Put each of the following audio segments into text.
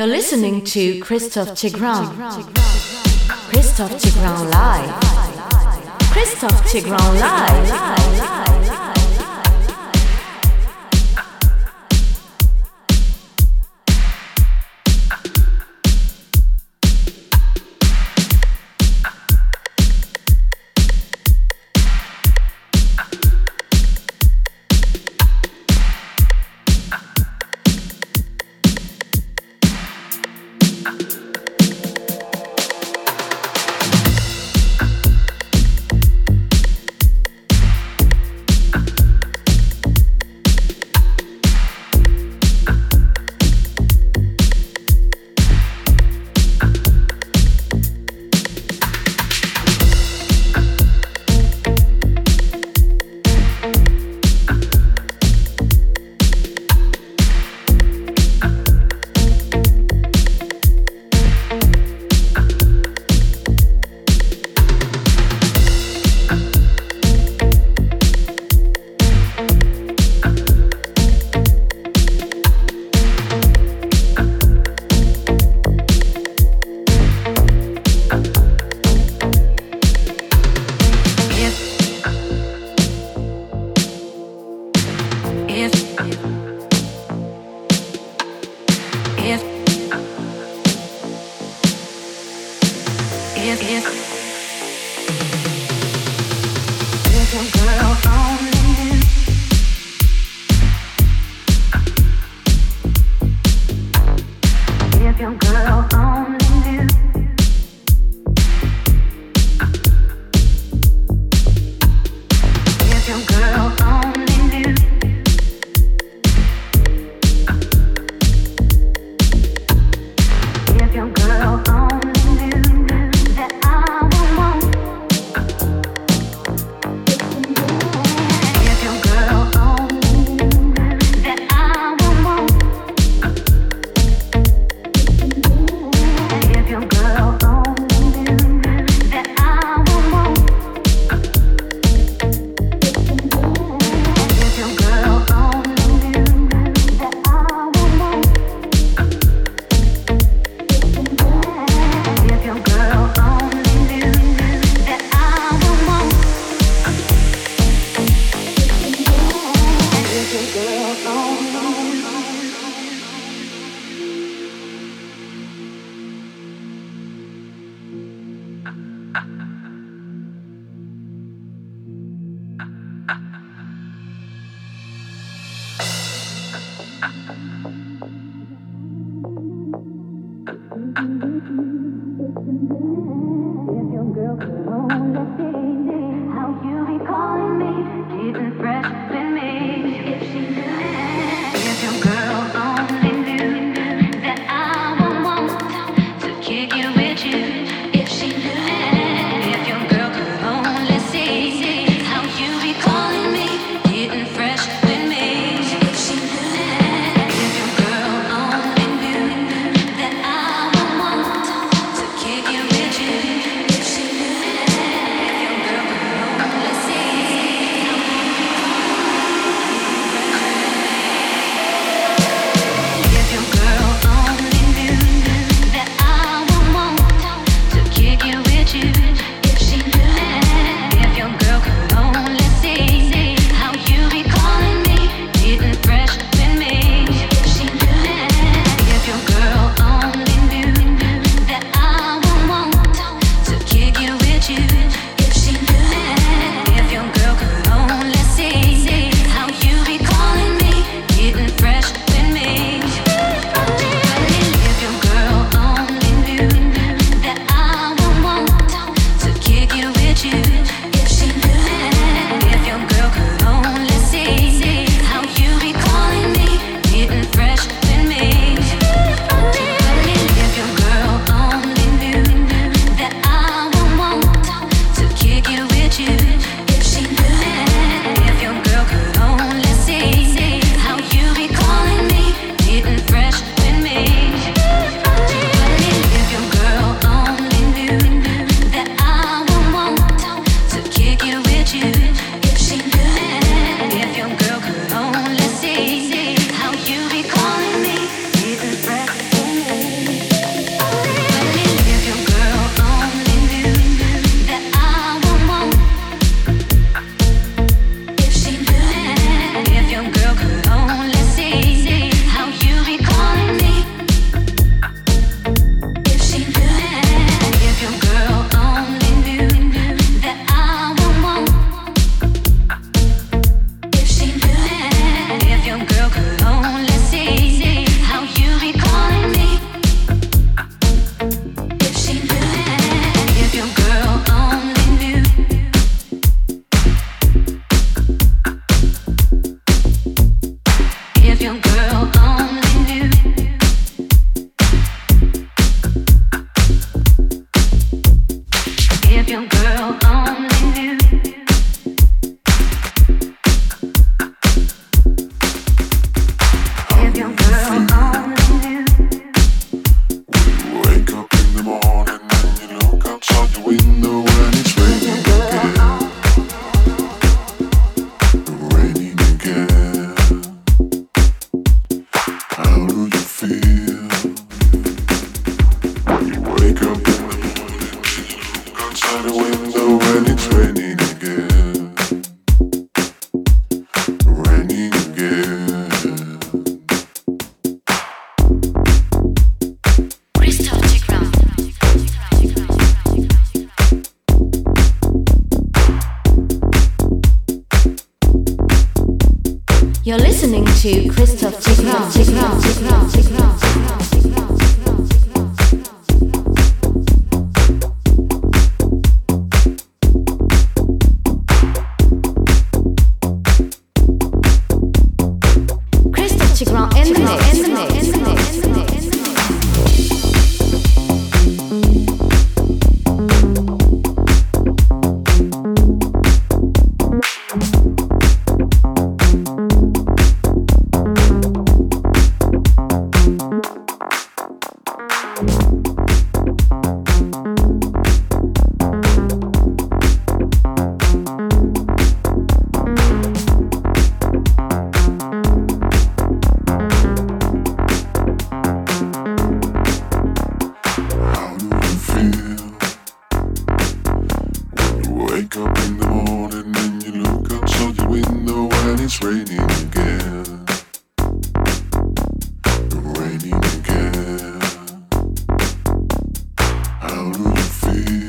You're listening to Christophe Tigran. Christophe Tigran live. Christophe Tigran live. the window and it's raining again. Raining again. Christophe Tigran. You're listening to Christophe Tigran. Tigran in the mix. Up in the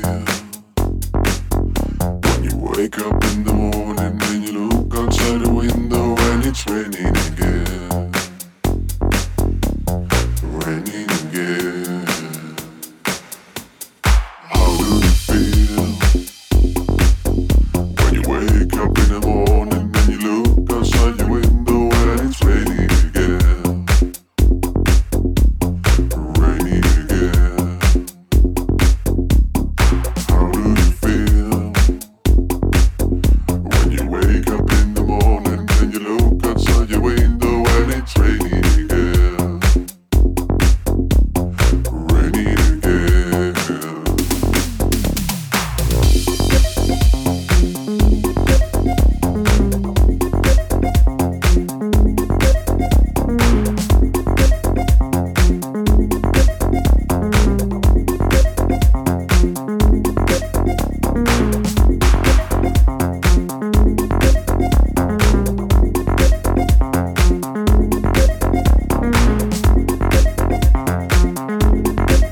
morning and you look outside your window and it's raining again. Raining again. How do you feel when you wake up in the morning and you look outside the window and it's raining again? Raining again. How do you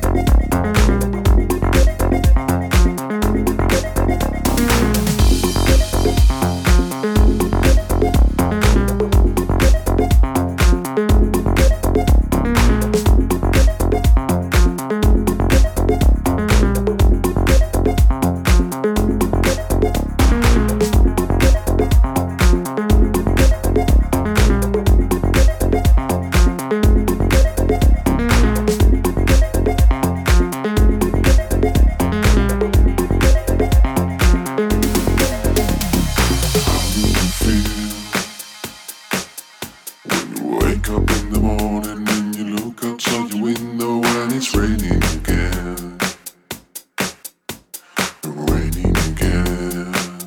feel? Up in the morning and you look outside your window and it's raining again. Raining again.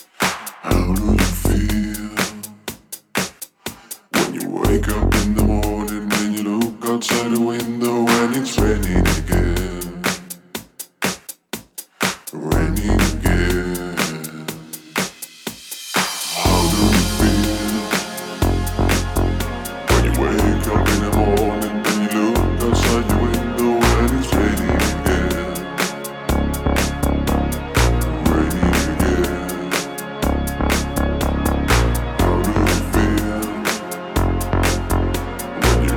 How do you feel when you wake up in the morning and you look outside the window and it's raining again? Raining again.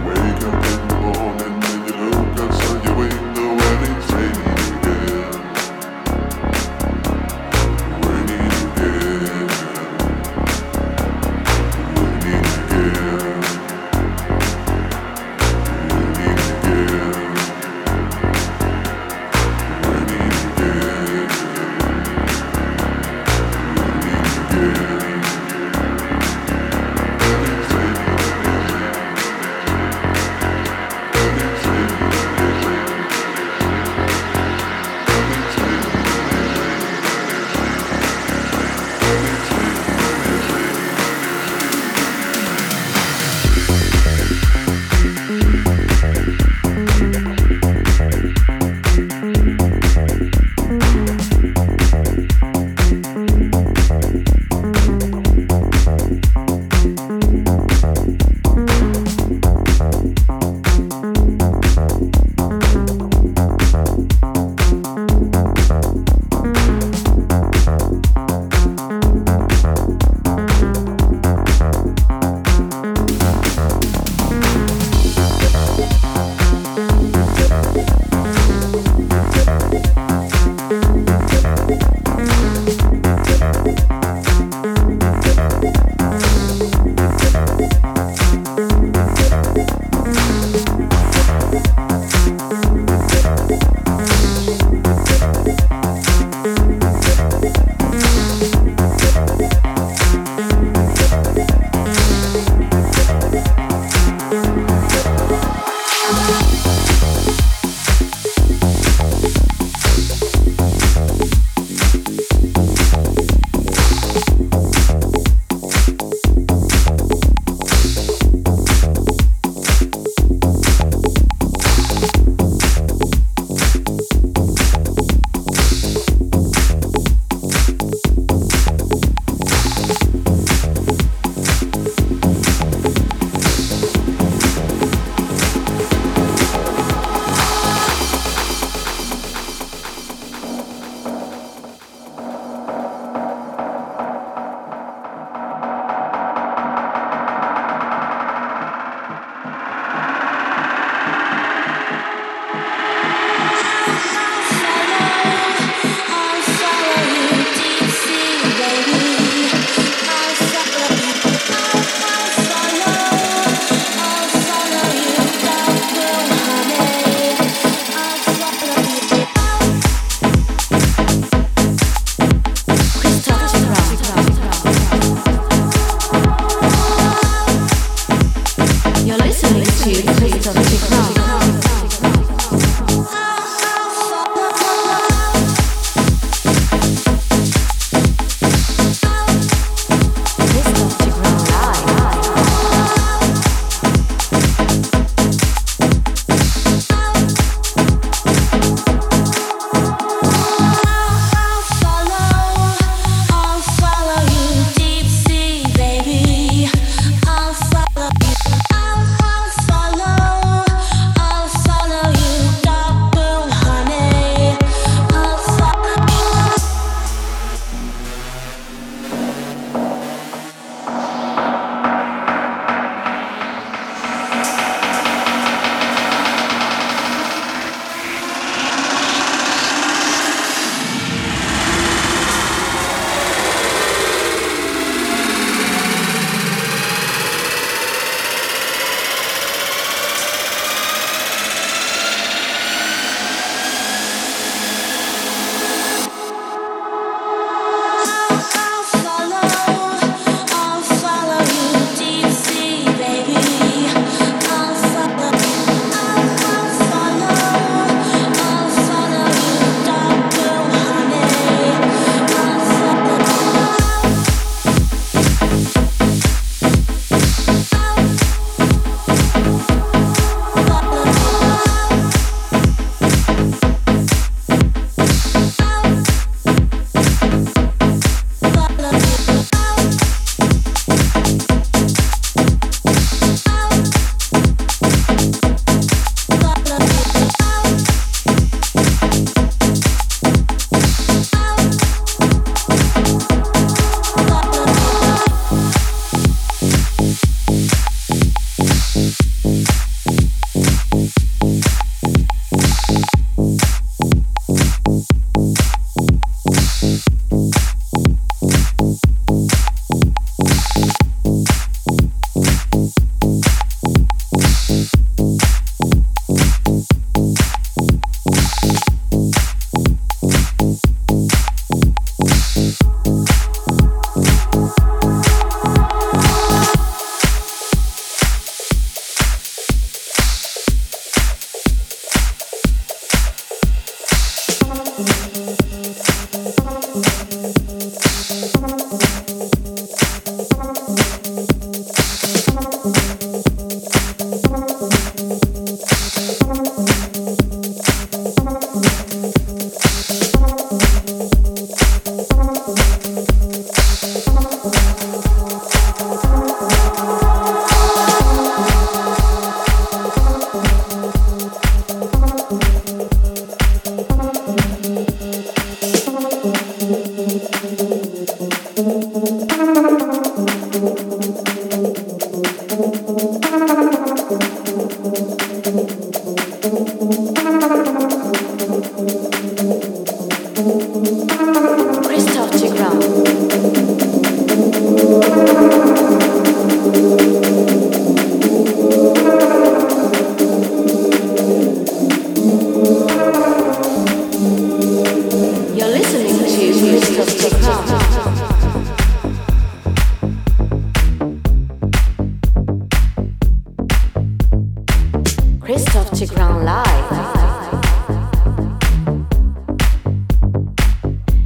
Christophe Christophe Tigran live.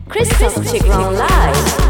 Christophe Tigran live.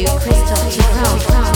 you, Christophe Tigran.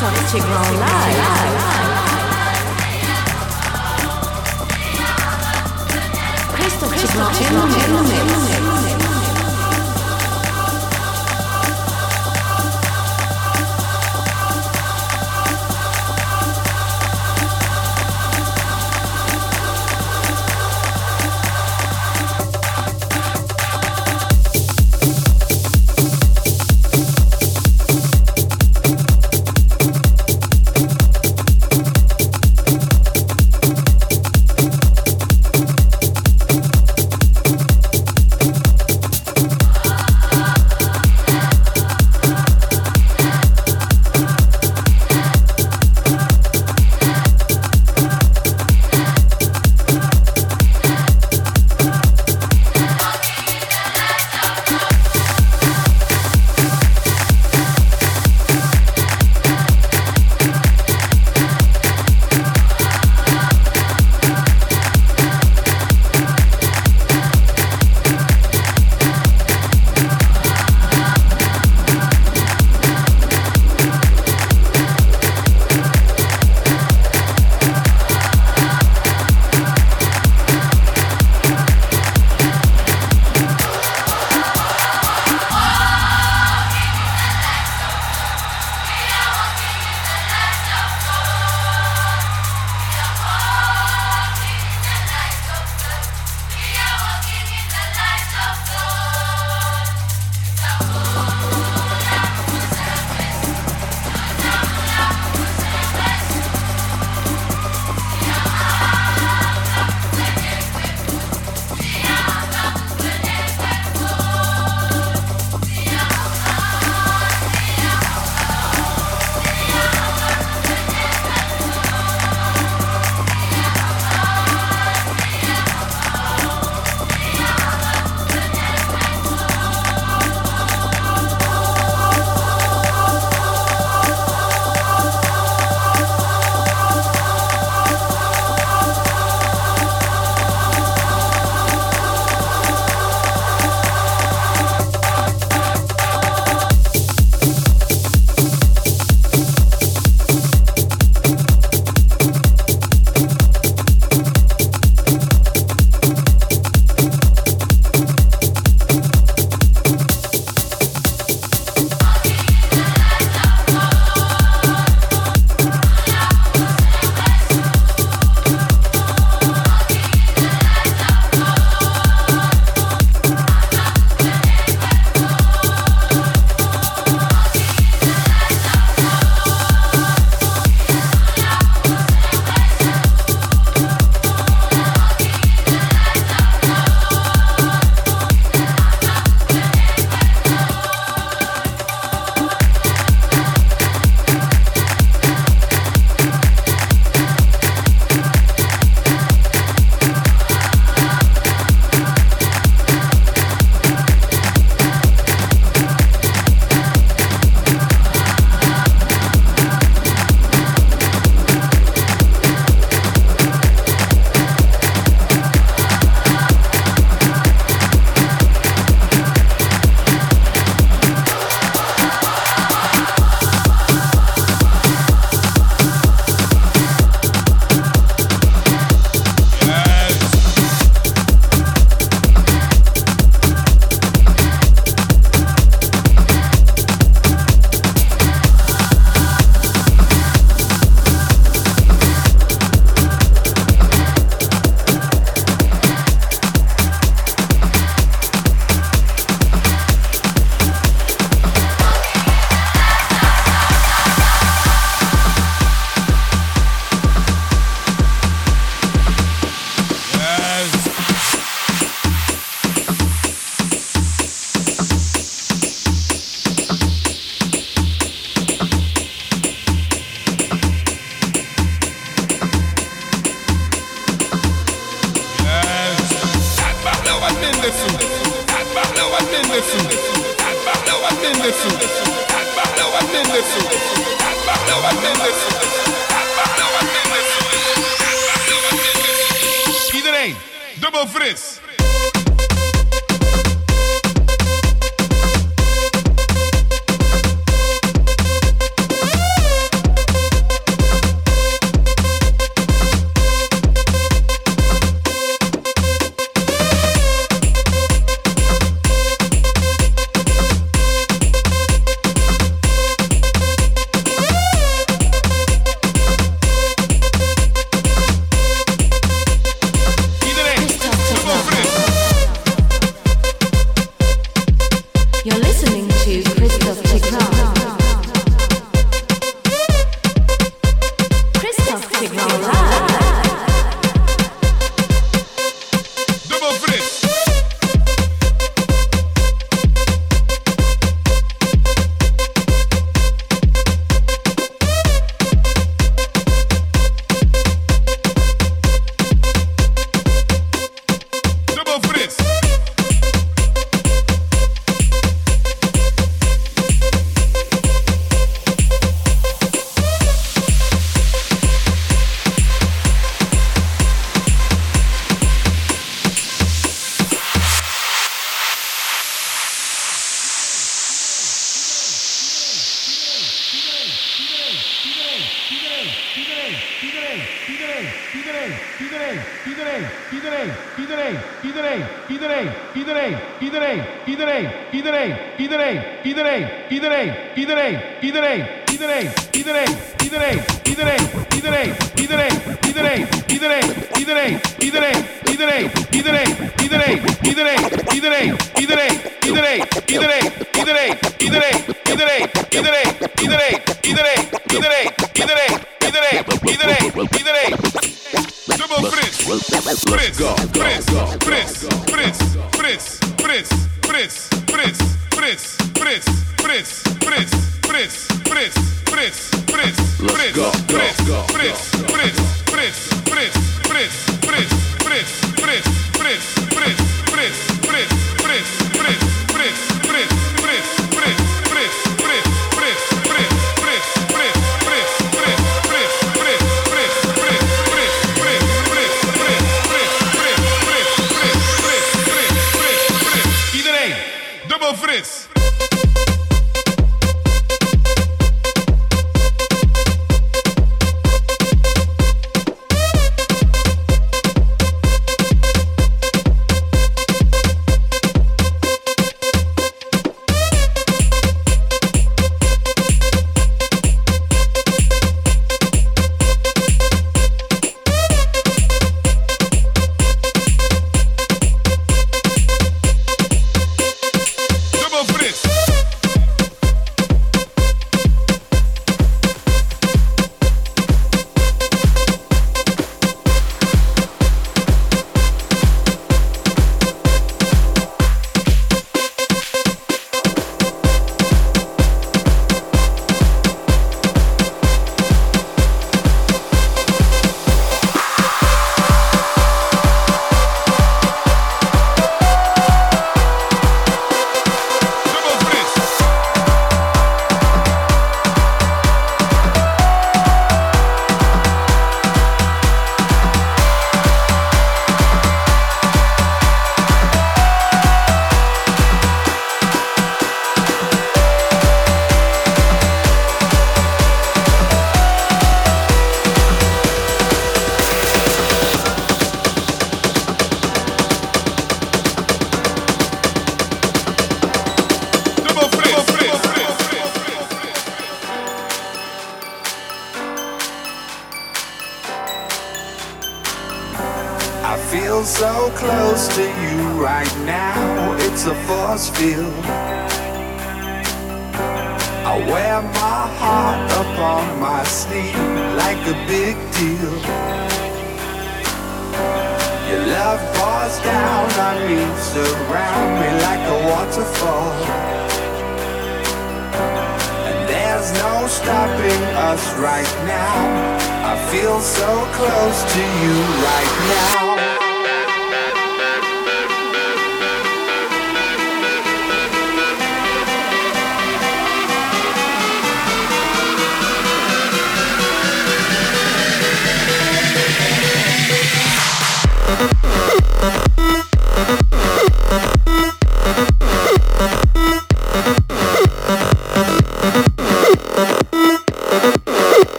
Christophe Tigran live. Christophe Tigran in the mix.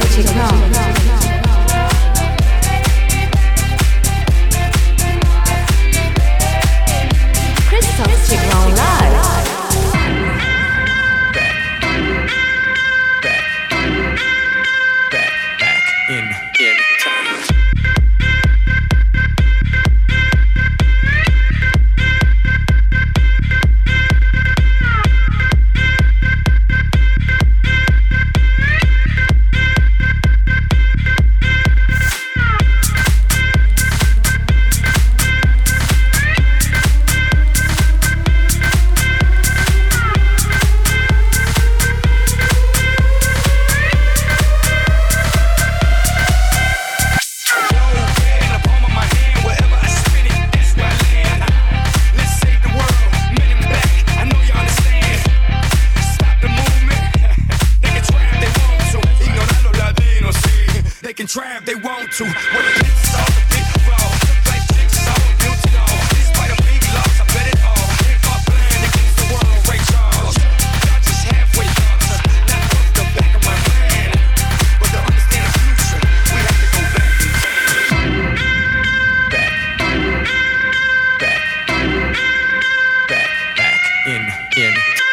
Christophe Tigran. In